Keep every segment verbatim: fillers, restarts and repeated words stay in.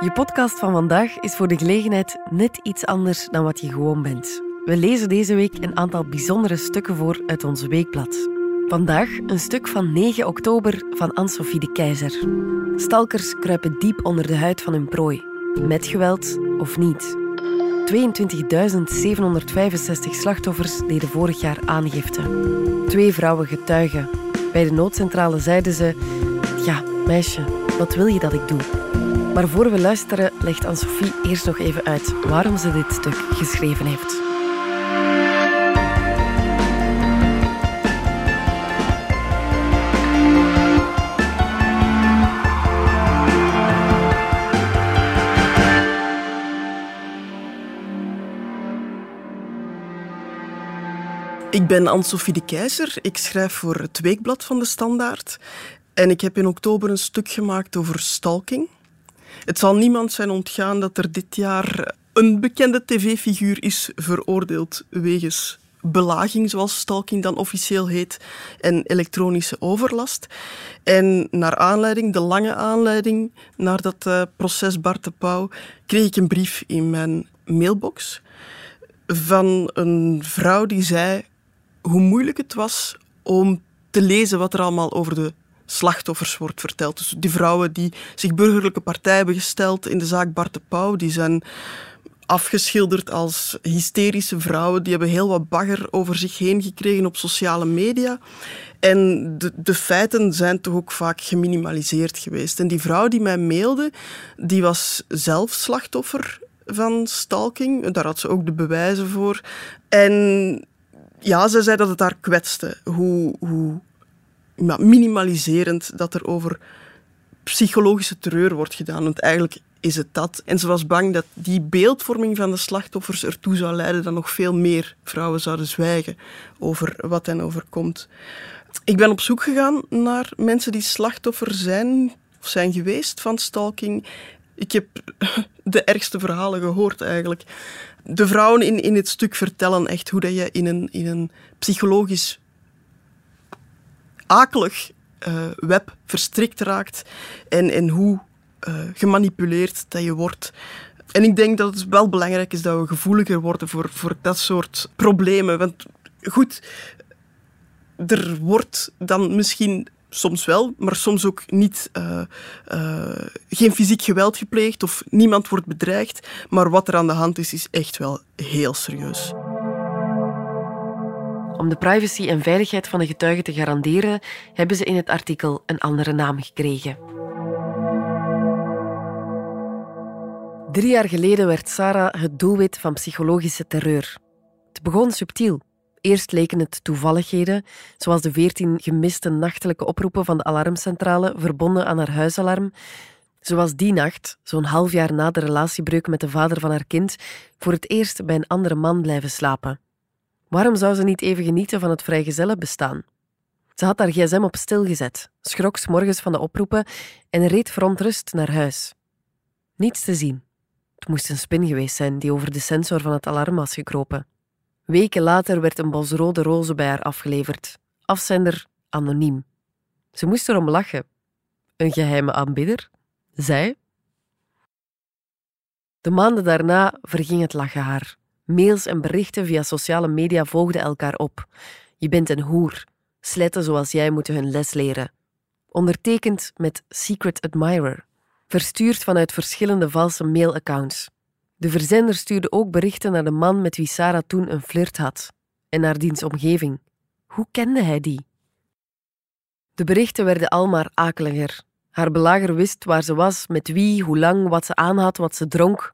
Je podcast van vandaag is voor de gelegenheid net iets anders dan wat je gewoon bent. We lezen deze week een aantal bijzondere stukken voor uit ons weekblad. Vandaag een stuk van negen oktober van Anne-Sophie de Keizer. Stalkers kruipen diep onder de huid van hun prooi. Met geweld of niet. tweeëntwintigduizend zevenhonderdvijfenzestig slachtoffers deden vorig jaar aangifte. Twee vrouwen getuigen. Bij de noodcentrale zeiden ze... Ja, meisje, wat wil je dat ik doe? Maar voor we luisteren, legt Anne-Sophie eerst nog even uit waarom ze dit stuk geschreven heeft. Ik ben Anne-Sophie de Keizer. Ik schrijf voor het Weekblad van de Standaard. En ik heb in oktober een stuk gemaakt over stalking. Het zal niemand zijn ontgaan dat er dit jaar een bekende tv-figuur is veroordeeld wegens belaging, zoals stalking dan officieel heet, en elektronische overlast. En naar aanleiding, de lange aanleiding, naar dat uh, proces Bart de Pauw, kreeg ik een brief in mijn mailbox van een vrouw die zei hoe moeilijk het was om te lezen wat er allemaal over de slachtoffers wordt verteld. Dus die vrouwen die zich burgerlijke partij hebben gesteld in de zaak Bart de Pauw, die zijn afgeschilderd als hysterische vrouwen. Die hebben heel wat bagger over zich heen gekregen op sociale media. En de, de feiten zijn toch ook vaak geminimaliseerd geweest. En die vrouw die mij mailde, die was zelf slachtoffer van stalking. Daar had ze ook de bewijzen voor. En ja, zij zei dat het haar kwetste. Hoe... hoe Maar minimaliserend dat er over psychologische terreur wordt gedaan. Want eigenlijk is het dat. En ze was bang dat die beeldvorming van de slachtoffers ertoe zou leiden dat nog veel meer vrouwen zouden zwijgen over wat hen overkomt. Ik ben op zoek gegaan naar mensen die slachtoffer zijn of zijn geweest van stalking. Ik heb de ergste verhalen gehoord eigenlijk. De vrouwen in, in het stuk vertellen echt hoe dat je in een, in een psychologisch... akelig uh, web verstrikt raakt en, en hoe uh, gemanipuleerd dat je wordt. En ik denk dat het wel belangrijk is dat we gevoeliger worden voor, voor dat soort problemen. Want goed, er wordt dan misschien soms wel, maar soms ook niet uh, uh, geen fysiek geweld gepleegd of niemand wordt bedreigd. Maar wat er aan de hand is, is echt wel heel serieus. Om de privacy en veiligheid van de getuigen te garanderen, hebben ze in het artikel een andere naam gekregen. Drie jaar geleden werd Sarah het doelwit van psychologische terreur. Het begon subtiel. Eerst leken het toevalligheden, zoals de veertien gemiste nachtelijke oproepen van de alarmcentrale verbonden aan haar huisalarm. Zoals die nacht, zo'n half jaar na de relatiebreuk met de vader van haar kind, voor het eerst bij een andere man blijven slapen. Waarom zou ze niet even genieten van het vrijgezellenbestaan? Ze had haar gsm op stil gezet, schrok 's morgens van de oproepen en reed verontrust naar huis. Niets te zien. Het moest een spin geweest zijn die over de sensor van het alarm was gekropen. Weken later werd een bos rode rozen bij haar afgeleverd. Afzender anoniem. Ze moest erom lachen. Een geheime aanbidder? Zij? De maanden daarna verging het lachen haar. Mails en berichten via sociale media volgden elkaar op. Je bent een hoer. Sletten zoals jij moeten hun les leren. Ondertekend met Secret Admirer. Verstuurd vanuit verschillende valse mailaccounts. De verzender stuurde ook berichten naar de man met wie Sarah toen een flirt had. En naar diens omgeving. Hoe kende hij die? De berichten werden almaar akeliger. Haar belager wist waar ze was, met wie, hoe lang, wat ze aanhad, wat ze dronk.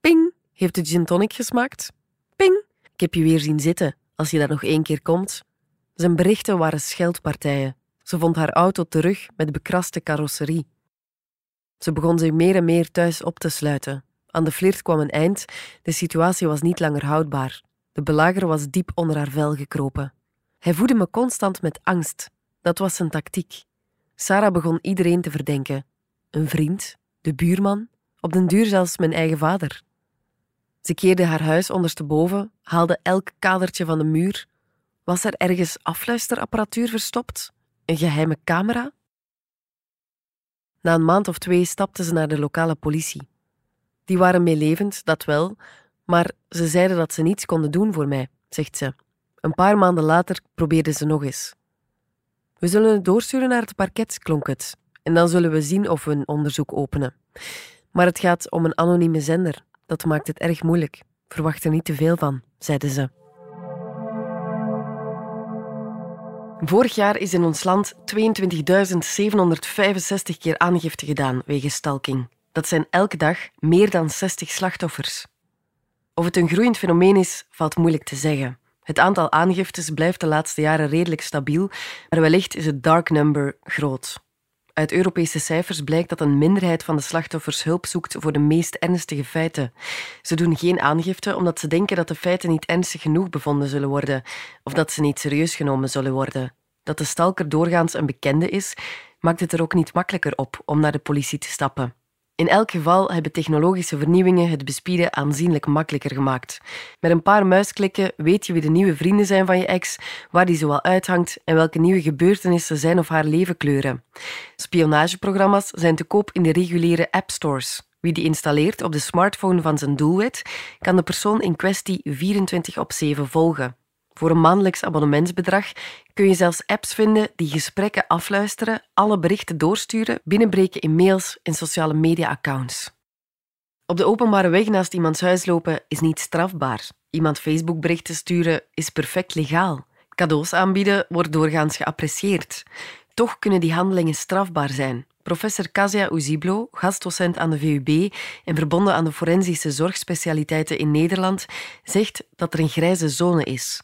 Ping! Heeft de gin tonic gesmaakt? Ping! Ik heb je weer zien zitten, als je daar nog één keer komt. Zijn berichten waren scheldpartijen. Ze vond haar auto terug met bekraste carrosserie. Ze begon zich meer en meer thuis op te sluiten. Aan de flirt kwam een eind. De situatie was niet langer houdbaar. De belager was diep onder haar vel gekropen. Hij voedde me constant met angst. Dat was zijn tactiek. Sarah begon iedereen te verdenken. Een vriend, de buurman, op den duur zelfs mijn eigen vader. Ze keerde haar huis ondersteboven, haalde elk kadertje van de muur. Was er ergens afluisterapparatuur verstopt? Een geheime camera? Na een maand of twee stapten ze naar de lokale politie. Die waren meelevend, dat wel, maar ze zeiden dat ze niets konden doen voor mij, zegt ze. Een paar maanden later probeerden ze nog eens. We zullen het doorsturen naar het parket, klonk het. En dan zullen we zien of we een onderzoek openen. Maar het gaat om een anonieme zender. Dat maakt het erg moeilijk. Verwacht er niet te veel van, zeiden ze. Vorig jaar is in ons land tweeëntwintigduizend zevenhonderdvijfenzestig keer aangifte gedaan wegens stalking. Dat zijn elke dag meer dan zestig slachtoffers. Of het een groeiend fenomeen is, valt moeilijk te zeggen. Het aantal aangiftes blijft de laatste jaren redelijk stabiel, maar wellicht is het dark number groot. Uit Europese cijfers blijkt dat een minderheid van de slachtoffers hulp zoekt voor de meest ernstige feiten. Ze doen geen aangifte omdat ze denken dat de feiten niet ernstig genoeg bevonden zullen worden of dat ze niet serieus genomen zullen worden. Dat de stalker doorgaans een bekende is, maakt het er ook niet makkelijker op om naar de politie te stappen. In elk geval hebben technologische vernieuwingen het bespieden aanzienlijk makkelijker gemaakt. Met een paar muisklikken weet je wie de nieuwe vrienden zijn van je ex, waar die zoal uithangt en welke nieuwe gebeurtenissen zijn of haar leven kleuren. Spionageprogramma's zijn te koop in de reguliere appstores. Wie die installeert op de smartphone van zijn doelwit, kan de persoon in kwestie vierentwintig op zeven volgen. Voor een maandelijks abonnementsbedrag kun je zelfs apps vinden die gesprekken afluisteren, alle berichten doorsturen, binnenbreken in mails en sociale media-accounts. Op de openbare weg naast iemands huis lopen is niet strafbaar. Iemand Facebook-berichten sturen is perfect legaal. Cadeaus aanbieden wordt doorgaans geapprecieerd. Toch kunnen die handelingen strafbaar zijn. Professor Kasia Uziblo, gastdocent aan de V U B en verbonden aan de forensische zorgspecialiteiten in Nederland, zegt dat er een grijze zone is.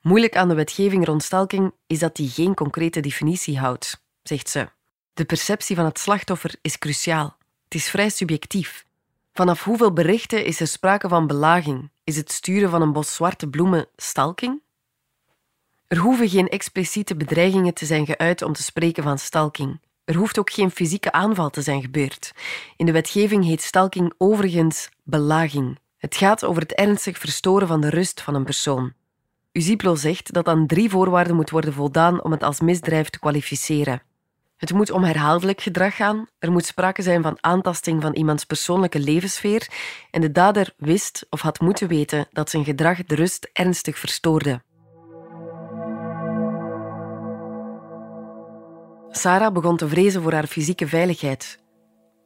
Moeilijk aan de wetgeving rond stalking is dat die geen concrete definitie houdt, zegt ze. De perceptie van het slachtoffer is cruciaal. Het is vrij subjectief. Vanaf hoeveel berichten is er sprake van belaging? Is het sturen van een bos zwarte bloemen stalking? Er hoeven geen expliciete bedreigingen te zijn geuit om te spreken van stalking. Er hoeft ook geen fysieke aanval te zijn gebeurd. In de wetgeving heet stalking overigens belaging. Het gaat over het ernstig verstoren van de rust van een persoon. Uziblo zegt dat aan drie voorwaarden moet worden voldaan om het als misdrijf te kwalificeren. Het moet om herhaaldelijk gedrag gaan, er moet sprake zijn van aantasting van iemands persoonlijke levenssfeer en de dader wist of had moeten weten dat zijn gedrag de rust ernstig verstoorde. Sarah begon te vrezen voor haar fysieke veiligheid.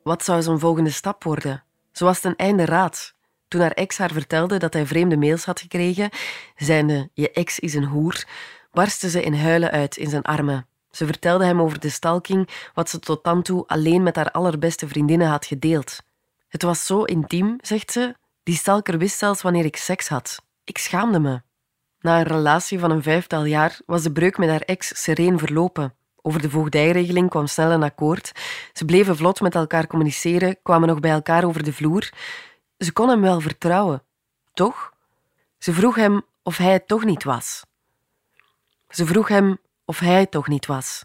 Wat zou zo'n volgende stap worden? Ze was ten einde raad. Toen haar ex haar vertelde dat hij vreemde mails had gekregen, zijnde je ex is een hoer, barstte ze in huilen uit in zijn armen. Ze vertelde hem over de stalking, wat ze tot dan toe alleen met haar allerbeste vriendinnen had gedeeld. Het was zo intiem, zegt ze, die stalker wist zelfs wanneer ik seks had. Ik schaamde me. Na een relatie van een vijftal jaar was de breuk met haar ex sereen verlopen. Over de voogdijregeling kwam snel een akkoord. Ze bleven vlot met elkaar communiceren, kwamen nog bij elkaar over de vloer. Ze kon hem wel vertrouwen, toch? Ze vroeg hem of hij het toch niet was. Ze vroeg hem of hij het toch niet was.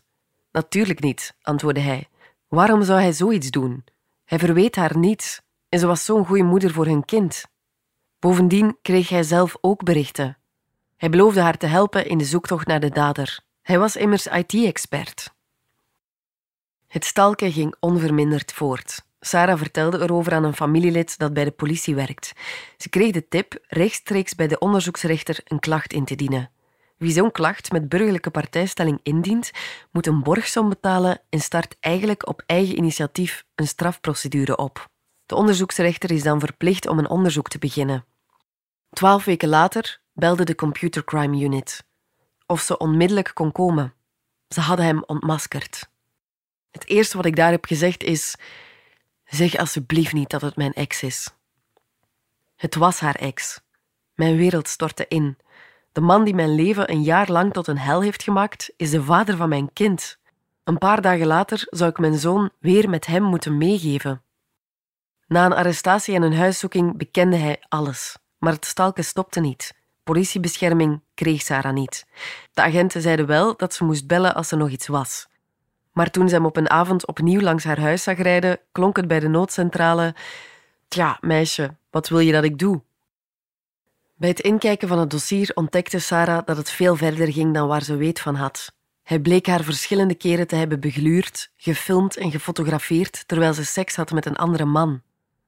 Natuurlijk niet, antwoordde hij. Waarom zou hij zoiets doen? Hij verweet haar niets en ze was zo'n goede moeder voor hun kind. Bovendien kreeg hij zelf ook berichten. Hij beloofde haar te helpen in de zoektocht naar de dader. Hij was immers I T-expert. Het stalken ging onverminderd voort. Sarah vertelde erover aan een familielid dat bij de politie werkt. Ze kreeg de tip rechtstreeks bij de onderzoeksrechter een klacht in te dienen. Wie zo'n klacht met burgerlijke partijstelling indient, moet een borgsom betalen en start eigenlijk op eigen initiatief een strafprocedure op. De onderzoeksrechter is dan verplicht om een onderzoek te beginnen. Twaalf weken later belde de Computer Crime Unit. Of ze onmiddellijk kon komen. Ze hadden hem ontmaskerd. Het eerste wat ik daar heb gezegd is... Zeg alsjeblieft niet dat het mijn ex is. Het was haar ex. Mijn wereld stortte in. De man die mijn leven een jaar lang tot een hel heeft gemaakt, is de vader van mijn kind. Een paar dagen later zou ik mijn zoon weer met hem moeten meegeven. Na een arrestatie en een huiszoeking bekende hij alles. Maar het stalken stopte niet. Politiebescherming kreeg Sarah niet. De agenten zeiden wel dat ze moest bellen als er nog iets was. Maar toen ze hem op een avond opnieuw langs haar huis zag rijden, klonk het bij de noodcentrale... Tja, meisje, wat wil je dat ik doe? Bij het inkijken van het dossier ontdekte Sarah dat het veel verder ging dan waar ze weet van had. Hij bleek haar verschillende keren te hebben begluurd, gefilmd en gefotografeerd terwijl ze seks had met een andere man.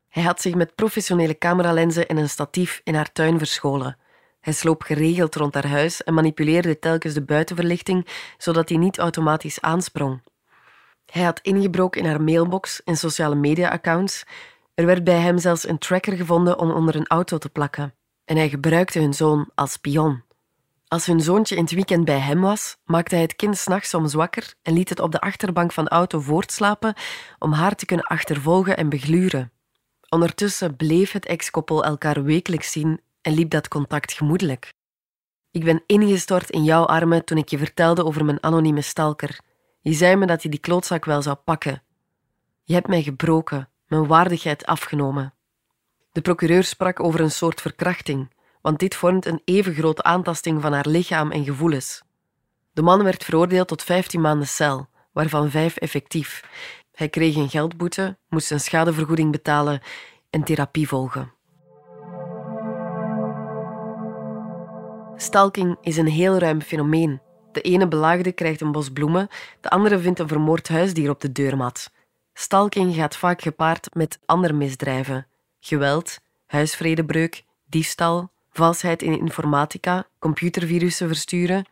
Hij had zich met professionele cameralenzen en een statief in haar tuin verscholen. Hij sloop geregeld rond haar huis en manipuleerde telkens de buitenverlichting, zodat die niet automatisch aansprong. Hij had ingebroken in haar mailbox en sociale media-accounts. Er werd bij hem zelfs een tracker gevonden om onder een auto te plakken. En hij gebruikte hun zoon als pion. Als hun zoontje in het weekend bij hem was, maakte hij het kind 's nachts soms wakker en liet het op de achterbank van de auto voortslapen om haar te kunnen achtervolgen en begluren. Ondertussen bleef het ex-koppel elkaar wekelijks zien en liep dat contact gemoedelijk. Ik ben ingestort in jouw armen toen ik je vertelde over mijn anonieme stalker. Je zei me dat je die klootzak wel zou pakken. Je hebt mij gebroken, mijn waardigheid afgenomen. De procureur sprak over een soort verkrachting, want dit vormt een even grote aantasting van haar lichaam en gevoelens. De man werd veroordeeld tot vijftien maanden cel, waarvan vijf effectief. Hij kreeg een geldboete, moest een schadevergoeding betalen en therapie volgen. Stalking is een heel ruim fenomeen. De ene belaagde krijgt een bos bloemen, de andere vindt een vermoord huisdier op de deurmat. Stalking gaat vaak gepaard met andere misdrijven. Geweld, huisvredebreuk, diefstal, valsheid in informatica, computervirussen versturen.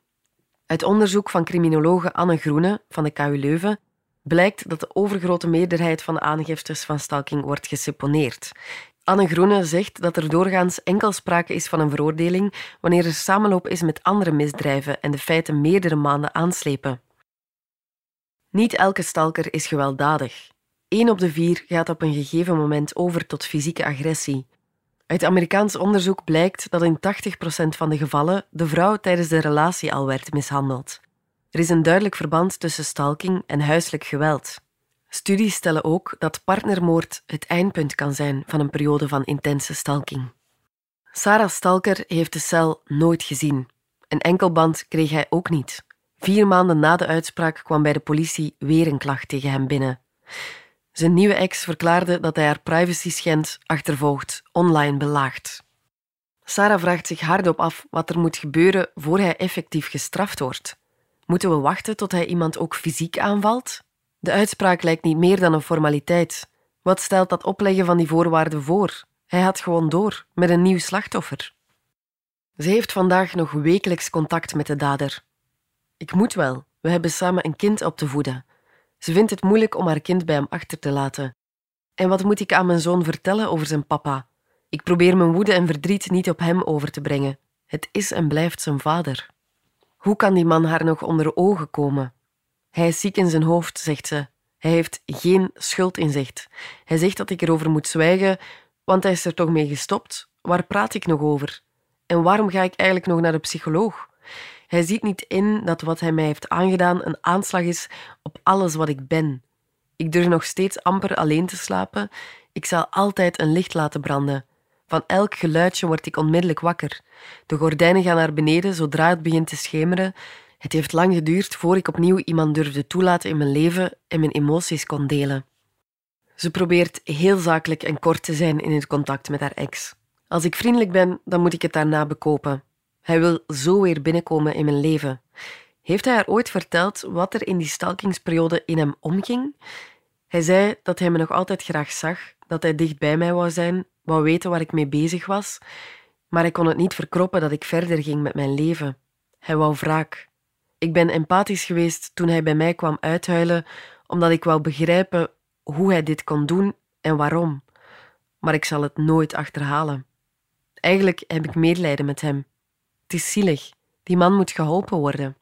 Uit onderzoek van criminologe Anne Groene van de K U Leuven blijkt dat de overgrote meerderheid van de aangiftes van stalking wordt geseponeerd. Anne Groene zegt dat er doorgaans enkel sprake is van een veroordeling wanneer er samenloop is met andere misdrijven en de feiten meerdere maanden aanslepen. Niet elke stalker is gewelddadig. Eén op de vier gaat op een gegeven moment over tot fysieke agressie. Uit Amerikaans onderzoek blijkt dat in tachtig procent van de gevallen de vrouw tijdens de relatie al werd mishandeld. Er is een duidelijk verband tussen stalking en huiselijk geweld. Studies stellen ook dat partnermoord het eindpunt kan zijn van een periode van intense stalking. Sarah Stalker heeft de cel nooit gezien. Een enkelband kreeg hij ook niet. Vier maanden na de uitspraak kwam bij de politie weer een klacht tegen hem binnen. Zijn nieuwe ex verklaarde dat hij haar privacy schendt, achtervolgt, online belaagt. Sarah vraagt zich hardop af wat er moet gebeuren voor hij effectief gestraft wordt. Moeten we wachten tot hij iemand ook fysiek aanvalt? De uitspraak lijkt niet meer dan een formaliteit. Wat stelt dat opleggen van die voorwaarden voor? Hij had gewoon door, met een nieuw slachtoffer. Ze heeft vandaag nog wekelijks contact met de dader. Ik moet wel, we hebben samen een kind op te voeden. Ze vindt het moeilijk om haar kind bij hem achter te laten. En wat moet ik aan mijn zoon vertellen over zijn papa? Ik probeer mijn woede en verdriet niet op hem over te brengen. Het is en blijft zijn vader. Hoe kan die man haar nog onder ogen komen? Hij is ziek in zijn hoofd, zegt ze. Hij heeft geen schuldinzicht. Hij zegt dat ik erover moet zwijgen, want hij is er toch mee gestopt. Waar praat ik nog over? En waarom ga ik eigenlijk nog naar de psycholoog? Hij ziet niet in dat wat hij mij heeft aangedaan een aanslag is op alles wat ik ben. Ik durf nog steeds amper alleen te slapen. Ik zal altijd een licht laten branden. Van elk geluidje word ik onmiddellijk wakker. De gordijnen gaan naar beneden zodra het begint te schemeren. Het heeft lang geduurd voor ik opnieuw iemand durfde toelaten in mijn leven en mijn emoties kon delen. Ze probeert heel zakelijk en kort te zijn in het contact met haar ex. Als ik vriendelijk ben, dan moet ik het daarna bekopen. Hij wil zo weer binnenkomen in mijn leven. Heeft hij haar ooit verteld wat er in die stalkingsperiode in hem omging? Hij zei dat hij me nog altijd graag zag, dat hij dicht bij mij wou zijn, wou weten waar ik mee bezig was, maar hij kon het niet verkroppen dat ik verder ging met mijn leven. Hij wou wraak. Ik ben empathisch geweest toen hij bij mij kwam uithuilen, omdat ik wou begrijpen hoe hij dit kon doen en waarom. Maar ik zal het nooit achterhalen. Eigenlijk heb ik medelijden met hem. Het is zielig. Die man moet geholpen worden.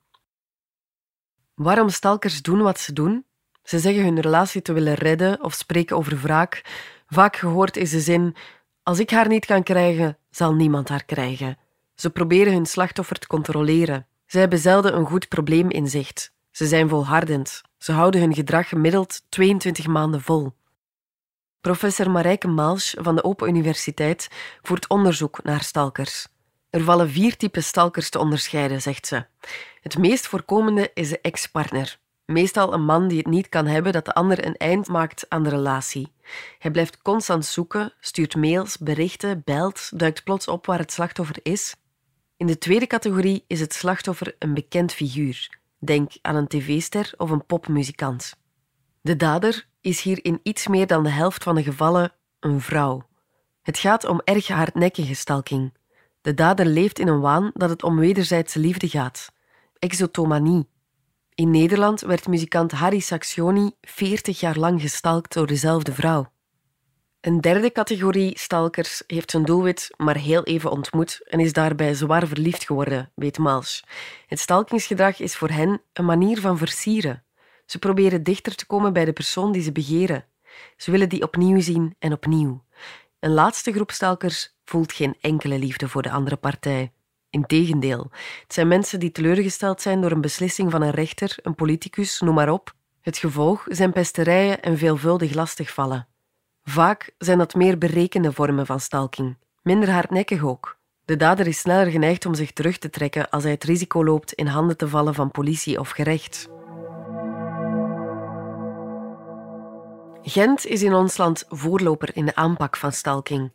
Waarom stalkers doen wat ze doen? Ze zeggen hun relatie te willen redden of spreken over wraak. Vaak gehoord is de zin, als ik haar niet kan krijgen, zal niemand haar krijgen. Ze proberen hun slachtoffer te controleren. Ze hebben zelden een goed probleem in zicht. Ze zijn volhardend. Ze houden hun gedrag gemiddeld tweeëntwintig maanden vol. Professor Marijke Malsch van de Open Universiteit voert onderzoek naar stalkers. Er vallen vier typen stalkers te onderscheiden, zegt ze. Het meest voorkomende is de ex-partner. Meestal een man die het niet kan hebben dat de ander een eind maakt aan de relatie. Hij blijft constant zoeken, stuurt mails, berichten, belt, duikt plots op waar het slachtoffer is. In de tweede categorie is het slachtoffer een bekend figuur. Denk aan een tv-ster of een popmuzikant. De dader is hier in iets meer dan de helft van de gevallen een vrouw. Het gaat om erg hardnekkige stalking. De dader leeft in een waan dat het om wederzijdse liefde gaat. Exotomanie. In Nederland werd muzikant Harry Saxioni veertig jaar lang gestalkt door dezelfde vrouw. Een derde categorie stalkers heeft zijn doelwit maar heel even ontmoet en is daarbij zwaar verliefd geworden, weet Malsch. Het stalkingsgedrag is voor hen een manier van versieren. Ze proberen dichter te komen bij de persoon die ze begeren. Ze willen die opnieuw zien en opnieuw. Een laatste groep stalkers voelt geen enkele liefde voor de andere partij. Integendeel, het zijn mensen die teleurgesteld zijn door een beslissing van een rechter, een politicus, noem maar op. Het gevolg zijn pesterijen en veelvuldig lastigvallen. Vaak zijn dat meer berekende vormen van stalking, minder hardnekkig ook. De dader is sneller geneigd om zich terug te trekken als hij het risico loopt in handen te vallen van politie of gerecht. Gent is in ons land voorloper in de aanpak van stalking.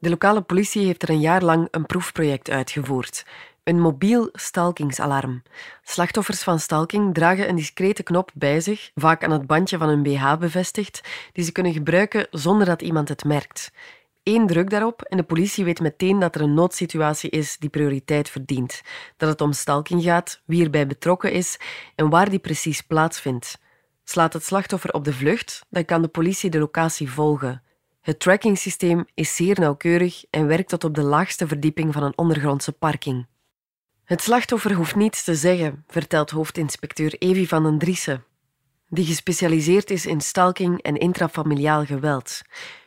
De lokale politie heeft er een jaar lang een proefproject uitgevoerd. Een mobiel stalkingsalarm. Slachtoffers van stalking dragen een discrete knop bij zich, vaak aan het bandje van hun B H bevestigd, die ze kunnen gebruiken zonder dat iemand het merkt. Eén druk daarop en de politie weet meteen dat er een noodsituatie is die prioriteit verdient. Dat het om stalking gaat, wie erbij betrokken is en waar die precies plaatsvindt. Slaat het slachtoffer op de vlucht, dan kan de politie de locatie volgen. Het trackingsysteem is zeer nauwkeurig en werkt tot op de laagste verdieping van een ondergrondse parking. Het slachtoffer hoeft niets te zeggen, vertelt hoofdinspecteur Evi van den Driessen, die gespecialiseerd is in stalking en intrafamiliaal geweld.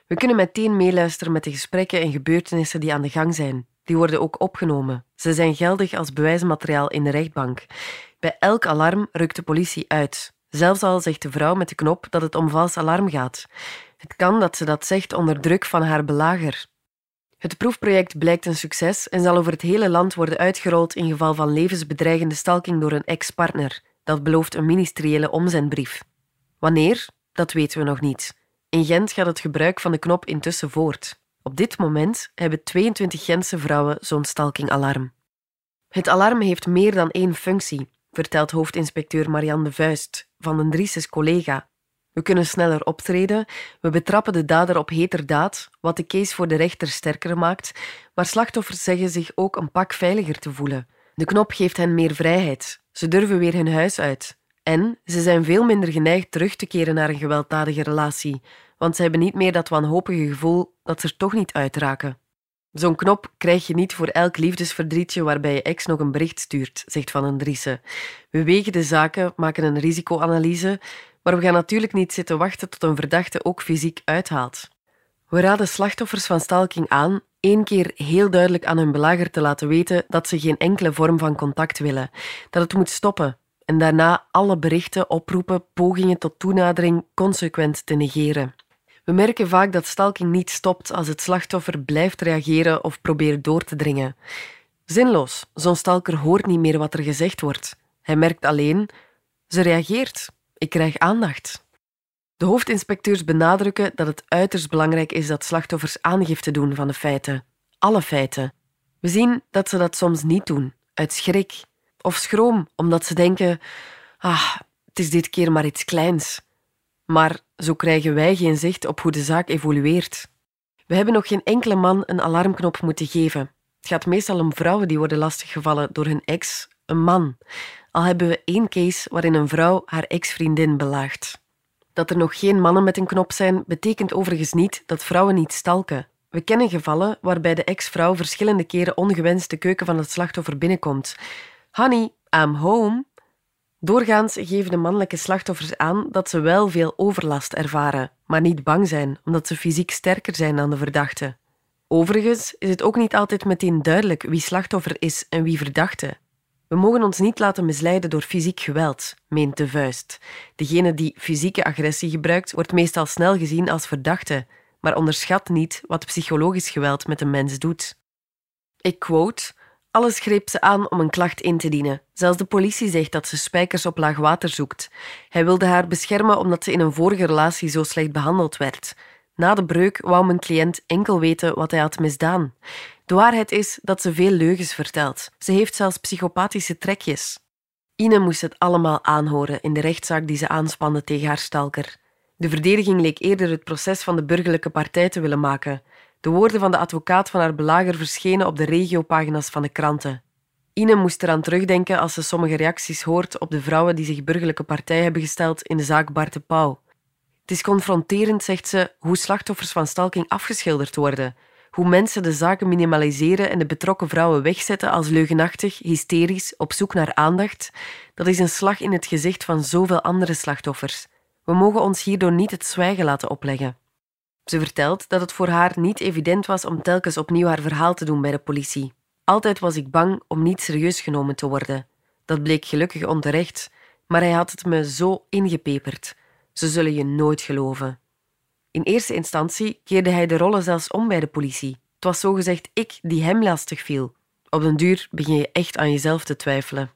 We kunnen meteen meeluisteren met de gesprekken en gebeurtenissen die aan de gang zijn. Die worden ook opgenomen. Ze zijn geldig als bewijsmateriaal in de rechtbank. Bij elk alarm rukt de politie uit. Zelfs al zegt de vrouw met de knop dat het om vals alarm gaat. Het kan dat ze dat zegt onder druk van haar belager. Het proefproject blijkt een succes en zal over het hele land worden uitgerold in geval van levensbedreigende stalking door een ex-partner. Dat belooft een ministeriële omzendbrief. Wanneer? Dat weten we nog niet. In Gent gaat het gebruik van de knop intussen voort. Op dit moment hebben tweeëntwintig Gentse vrouwen zo'n stalkingalarm. Het alarm heeft meer dan één functie, vertelt hoofdinspecteur Marianne De Vuist, van den Driessen's collega. We kunnen sneller optreden, we betrappen de dader op heterdaad, wat de case voor de rechter sterker maakt, maar slachtoffers zeggen zich ook een pak veiliger te voelen. De knop geeft hen meer vrijheid, ze durven weer hun huis uit. En ze zijn veel minder geneigd terug te keren naar een gewelddadige relatie, want ze hebben niet meer dat wanhopige gevoel dat ze er toch niet uitraken. Zo'n knop krijg je niet voor elk liefdesverdrietje waarbij je ex nog een bericht stuurt, zegt Van den Driessen. We wegen de zaken, maken een risicoanalyse, maar we gaan natuurlijk niet zitten wachten tot een verdachte ook fysiek uithaalt. We raden slachtoffers van stalking aan één keer heel duidelijk aan hun belager te laten weten dat ze geen enkele vorm van contact willen, dat het moet stoppen en daarna alle berichten, oproepen, pogingen tot toenadering consequent te negeren. We merken vaak dat stalking niet stopt als het slachtoffer blijft reageren of probeert door te dringen. Zinloos, zo'n stalker hoort niet meer wat er gezegd wordt. Hij merkt alleen, ze reageert, ik krijg aandacht. De hoofdinspecteurs benadrukken dat het uiterst belangrijk is dat slachtoffers aangifte doen van de feiten. Alle feiten. We zien dat ze dat soms niet doen, uit schrik. Of schroom, omdat ze denken, ah, het is dit keer maar iets kleins. Maar zo krijgen wij geen zicht op hoe de zaak evolueert. We hebben nog geen enkele man een alarmknop moeten geven. Het gaat meestal om vrouwen die worden lastiggevallen door hun ex, een man. Al hebben we één case waarin een vrouw haar ex-vriendin belaagt. Dat er nog geen mannen met een knop zijn, betekent overigens niet dat vrouwen niet stalken. We kennen gevallen waarbij de ex-vrouw verschillende keren ongewenst de keuken van het slachtoffer binnenkomt. Honey, I'm home. Doorgaans geven de mannelijke slachtoffers aan dat ze wel veel overlast ervaren, maar niet bang zijn, omdat ze fysiek sterker zijn dan de verdachte. Overigens is het ook niet altijd meteen duidelijk wie slachtoffer is en wie verdachte. We mogen ons niet laten misleiden door fysiek geweld, meent De Vuist. Degene die fysieke agressie gebruikt, wordt meestal snel gezien als verdachte, maar onderschat niet wat psychologisch geweld met een mens doet. Ik quote... Alles greep ze aan om een klacht in te dienen. Zelfs de politie zegt dat ze spijkers op laag water zoekt. Hij wilde haar beschermen omdat ze in een vorige relatie zo slecht behandeld werd. Na de breuk wou mijn cliënt enkel weten wat hij had misdaan. De waarheid is dat ze veel leugens vertelt. Ze heeft zelfs psychopathische trekjes. Ine moest het allemaal aanhoren in de rechtszaak die ze aanspande tegen haar stalker. De verdediging leek eerder het proces van de burgerlijke partij te willen maken. De woorden van de advocaat van haar belager verschenen op de regiopagina's van de kranten. Ine moest eraan terugdenken als ze sommige reacties hoort op de vrouwen die zich burgerlijke partij hebben gesteld in de zaak Bart de Pauw. Het is confronterend, zegt ze, hoe slachtoffers van stalking afgeschilderd worden, hoe mensen de zaken minimaliseren en de betrokken vrouwen wegzetten als leugenachtig, hysterisch, op zoek naar aandacht. Dat is een slag in het gezicht van zoveel andere slachtoffers. We mogen ons hierdoor niet het zwijgen laten opleggen. Ze vertelt dat het voor haar niet evident was om telkens opnieuw haar verhaal te doen bij de politie. Altijd was ik bang om niet serieus genomen te worden. Dat bleek gelukkig onterecht, maar hij had het me zo ingepeperd. Ze zullen je nooit geloven. In eerste instantie keerde hij de rollen zelfs om bij de politie. Het was zogezegd ik die hem lastig viel. Op den duur begin je echt aan jezelf te twijfelen.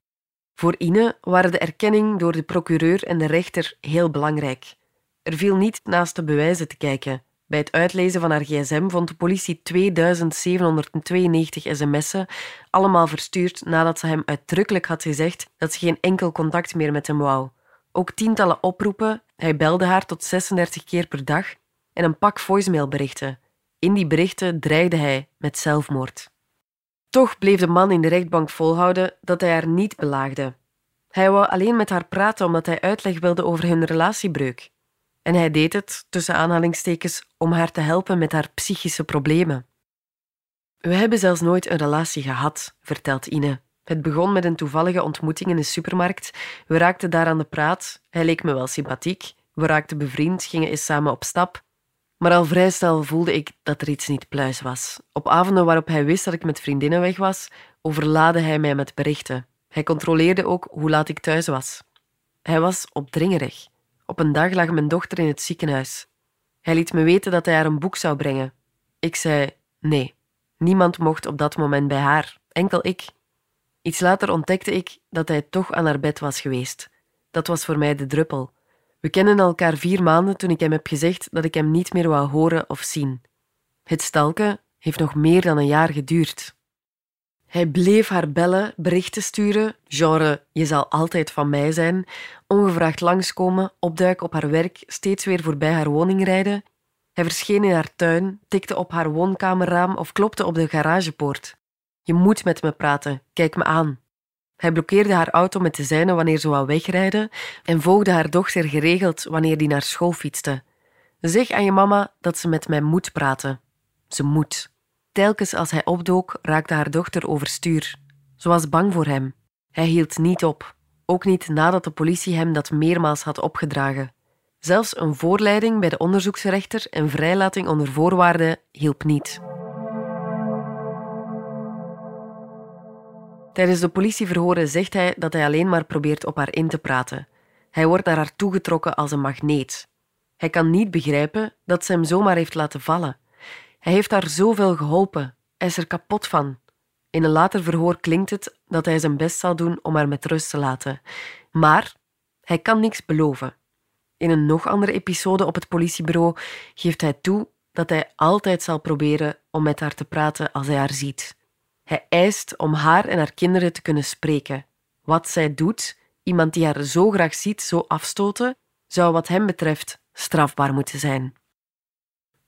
Voor Ine waren de erkenning door de procureur en de rechter heel belangrijk. Er viel niet naast de bewijzen te kijken. Bij het uitlezen van haar gsm vond de politie tweeduizend zevenhonderdtweeënnegentig sms'en, allemaal verstuurd nadat ze hem uitdrukkelijk had gezegd dat ze geen enkel contact meer met hem wou. Ook tientallen oproepen, hij belde haar tot zesendertig keer per dag en een pak voicemailberichten. In die berichten dreigde hij met zelfmoord. Toch bleef de man in de rechtbank volhouden dat hij haar niet belaagde. Hij wou alleen met haar praten omdat hij uitleg wilde over hun relatiebreuk. En hij deed het, tussen aanhalingstekens, om haar te helpen met haar psychische problemen. We hebben zelfs nooit een relatie gehad, vertelt Ine. Het begon met een toevallige ontmoeting in de supermarkt. We raakten daar aan de praat. Hij leek me wel sympathiek. We raakten bevriend, gingen eens samen op stap. Maar al vrij snel voelde ik dat er iets niet pluis was. Op avonden waarop hij wist dat ik met vriendinnen weg was, overlaadde hij mij met berichten. Hij controleerde ook hoe laat ik thuis was. Hij was opdringerig. Op een dag lag mijn dochter in het ziekenhuis. Hij liet me weten dat hij haar een boek zou brengen. Ik zei nee. Niemand mocht op dat moment bij haar. Enkel ik. Iets later ontdekte ik dat hij toch aan haar bed was geweest. Dat was voor mij de druppel. We kennen elkaar vier maanden toen ik hem heb gezegd dat ik hem niet meer wou horen of zien. Het stalken heeft nog meer dan een jaar geduurd. Hij bleef haar bellen, berichten sturen, genre je zal altijd van mij zijn, ongevraagd langskomen, opduiken op haar werk, steeds weer voorbij haar woning rijden. Hij verscheen in haar tuin, tikte op haar woonkamerraam of klopte op de garagepoort. Je moet met me praten, kijk me aan. Hij blokkeerde haar auto met de zijne wanneer ze wou wegrijden en volgde haar dochter geregeld wanneer die naar school fietste. Zeg aan je mama dat ze met mij moet praten. Ze moet. Telkens als hij opdook, raakte haar dochter overstuur. Ze was bang voor hem. Hij hield niet op. Ook niet nadat de politie hem dat meermaals had opgedragen. Zelfs een voorleiding bij de onderzoeksrechter en vrijlating onder voorwaarden hielp niet. Tijdens de politieverhoren zegt hij dat hij alleen maar probeert op haar in te praten. Hij wordt naar haar toegetrokken als een magneet. Hij kan niet begrijpen dat ze hem zomaar heeft laten vallen. Hij heeft haar zoveel geholpen. Hij is er kapot van. In een later verhoor klinkt het dat hij zijn best zal doen om haar met rust te laten. Maar hij kan niks beloven. In een nog andere episode op het politiebureau geeft hij toe dat hij altijd zal proberen om met haar te praten als hij haar ziet. Hij eist om haar en haar kinderen te kunnen spreken. Wat zij doet, iemand die haar zo graag ziet, zo afstoten, zou wat hem betreft strafbaar moeten zijn.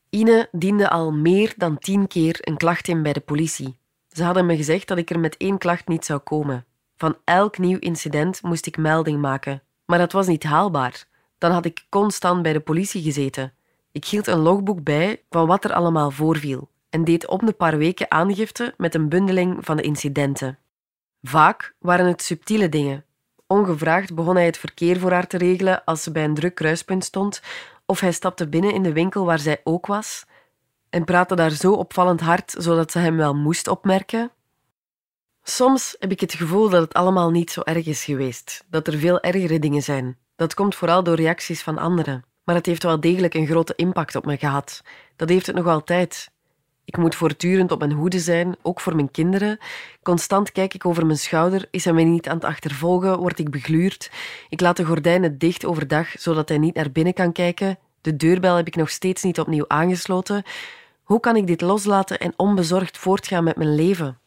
Ine diende al meer dan tien keer een klacht in bij de politie. Ze hadden me gezegd dat ik er met één klacht niet zou komen. Van elk nieuw incident moest ik melding maken. Maar dat was niet haalbaar. Dan had ik constant bij de politie gezeten. Ik hield een logboek bij van wat er allemaal voorviel en deed om de paar weken aangifte met een bundeling van de incidenten. Vaak waren het subtiele dingen. Ongevraagd begon hij het verkeer voor haar te regelen als ze bij een druk kruispunt stond, of hij stapte binnen in de winkel waar zij ook was en praatte daar zo opvallend hard, zodat ze hem wel moest opmerken. Soms heb ik het gevoel dat het allemaal niet zo erg is geweest, dat er veel ergere dingen zijn. Dat komt vooral door reacties van anderen. Maar het heeft wel degelijk een grote impact op me gehad. Dat heeft het nog altijd. Ik moet voortdurend op mijn hoede zijn, ook voor mijn kinderen. Constant kijk ik over mijn schouder, is hij mij niet aan het achtervolgen, word ik begluurd. Ik laat de gordijnen dicht overdag, zodat hij niet naar binnen kan kijken. De deurbel heb ik nog steeds niet opnieuw aangesloten. Hoe kan ik dit loslaten en onbezorgd voortgaan met mijn leven?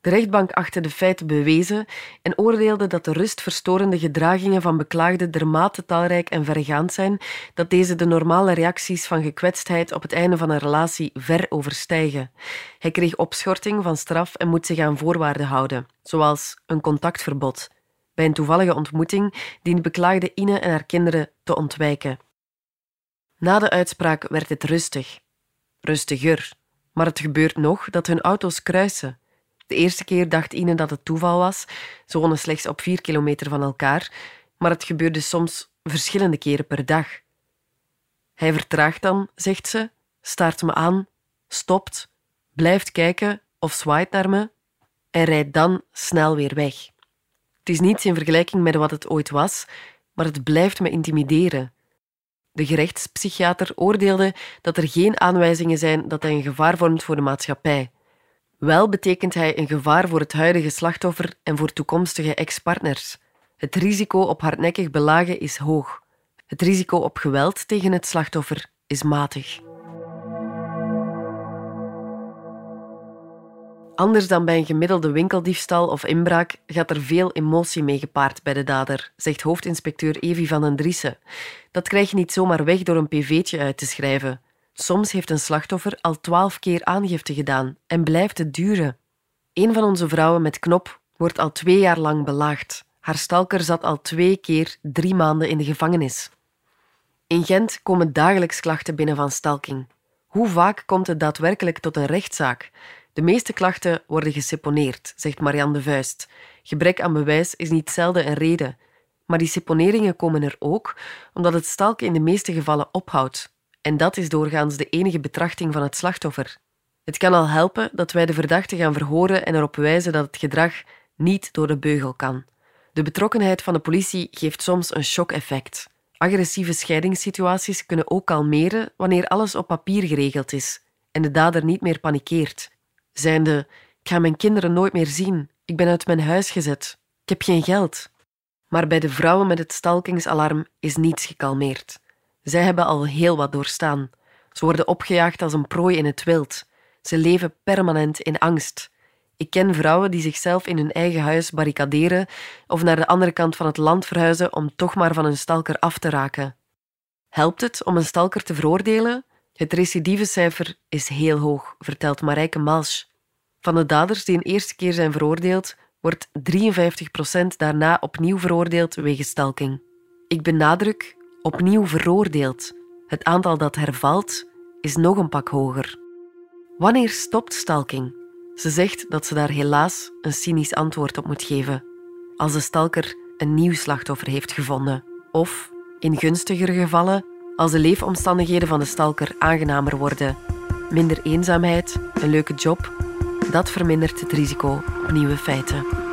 De rechtbank achtte de feiten bewezen en oordeelde dat de rustverstorende gedragingen van beklaagden dermate talrijk en verregaand zijn dat deze de normale reacties van gekwetstheid op het einde van een relatie ver overstijgen. Hij kreeg opschorting van straf en moet zich aan voorwaarden houden, zoals een contactverbod. Bij een toevallige ontmoeting dient beklaagde Ine en haar kinderen te ontwijken. Na de uitspraak werd het rustig. Rustiger. Maar het gebeurt nog dat hun auto's kruisen. De eerste keer dacht Ine dat het toeval was. Ze wonen slechts op vier kilometer van elkaar. Maar het gebeurde soms verschillende keren per dag. Hij vertraagt dan, zegt ze, staart me aan, stopt, blijft kijken of zwaait naar me en rijdt dan snel weer weg. Het is niets in vergelijking met wat het ooit was, maar het blijft me intimideren. De gerechtspsychiater oordeelde dat er geen aanwijzingen zijn dat hij een gevaar vormt voor de maatschappij. Wel betekent hij een gevaar voor het huidige slachtoffer en voor toekomstige ex-partners. Het risico op hardnekkig belagen is hoog. Het risico op geweld tegen het slachtoffer is matig. Anders dan bij een gemiddelde winkeldiefstal of inbraak gaat er veel emotie mee gepaard bij de dader, zegt hoofdinspecteur Evi van den Driessen. Dat krijg je niet zomaar weg door een pv'tje uit te schrijven. Soms heeft een slachtoffer al twaalf keer aangifte gedaan en blijft het duren. Een van onze vrouwen met knop wordt al twee jaar lang belaagd. Haar stalker zat al twee keer drie maanden in de gevangenis. In Gent komen dagelijks klachten binnen van stalking. Hoe vaak komt het daadwerkelijk tot een rechtszaak? De meeste klachten worden geseponeerd, zegt Marianne De Vuist. Gebrek aan bewijs is niet zelden een reden. Maar die seponeringen komen er ook omdat het stalken in de meeste gevallen ophoudt. En dat is doorgaans de enige betrachting van het slachtoffer. Het kan al helpen dat wij de verdachte gaan verhoren en erop wijzen dat het gedrag niet door de beugel kan. De betrokkenheid van de politie geeft soms een shock-effect. Agressieve scheidingssituaties kunnen ook kalmeren wanneer alles op papier geregeld is en de dader niet meer panikeert. Zijnde, ik ga mijn kinderen nooit meer zien, ik ben uit mijn huis gezet, ik heb geen geld. Maar bij de vrouwen met het stalkingsalarm is niets gekalmeerd. Zij hebben al heel wat doorstaan. Ze worden opgejaagd als een prooi in het wild. Ze leven permanent in angst. Ik ken vrouwen die zichzelf in hun eigen huis barricaderen of naar de andere kant van het land verhuizen om toch maar van een stalker af te raken. Helpt het om een stalker te veroordelen? Het recidivecijfer is heel hoog, vertelt Marijke Malsch. Van de daders die een eerste keer zijn veroordeeld, wordt drieënvijftig procent daarna opnieuw veroordeeld wegens stalking. Ik benadruk... opnieuw veroordeeld. Het aantal dat hervalt is nog een pak hoger. Wanneer stopt stalking? Ze zegt dat ze daar helaas een cynisch antwoord op moet geven. Als de stalker een nieuw slachtoffer heeft gevonden. Of, in gunstigere gevallen, als de leefomstandigheden van de stalker aangenamer worden. Minder eenzaamheid, een leuke job, dat vermindert het risico op nieuwe feiten.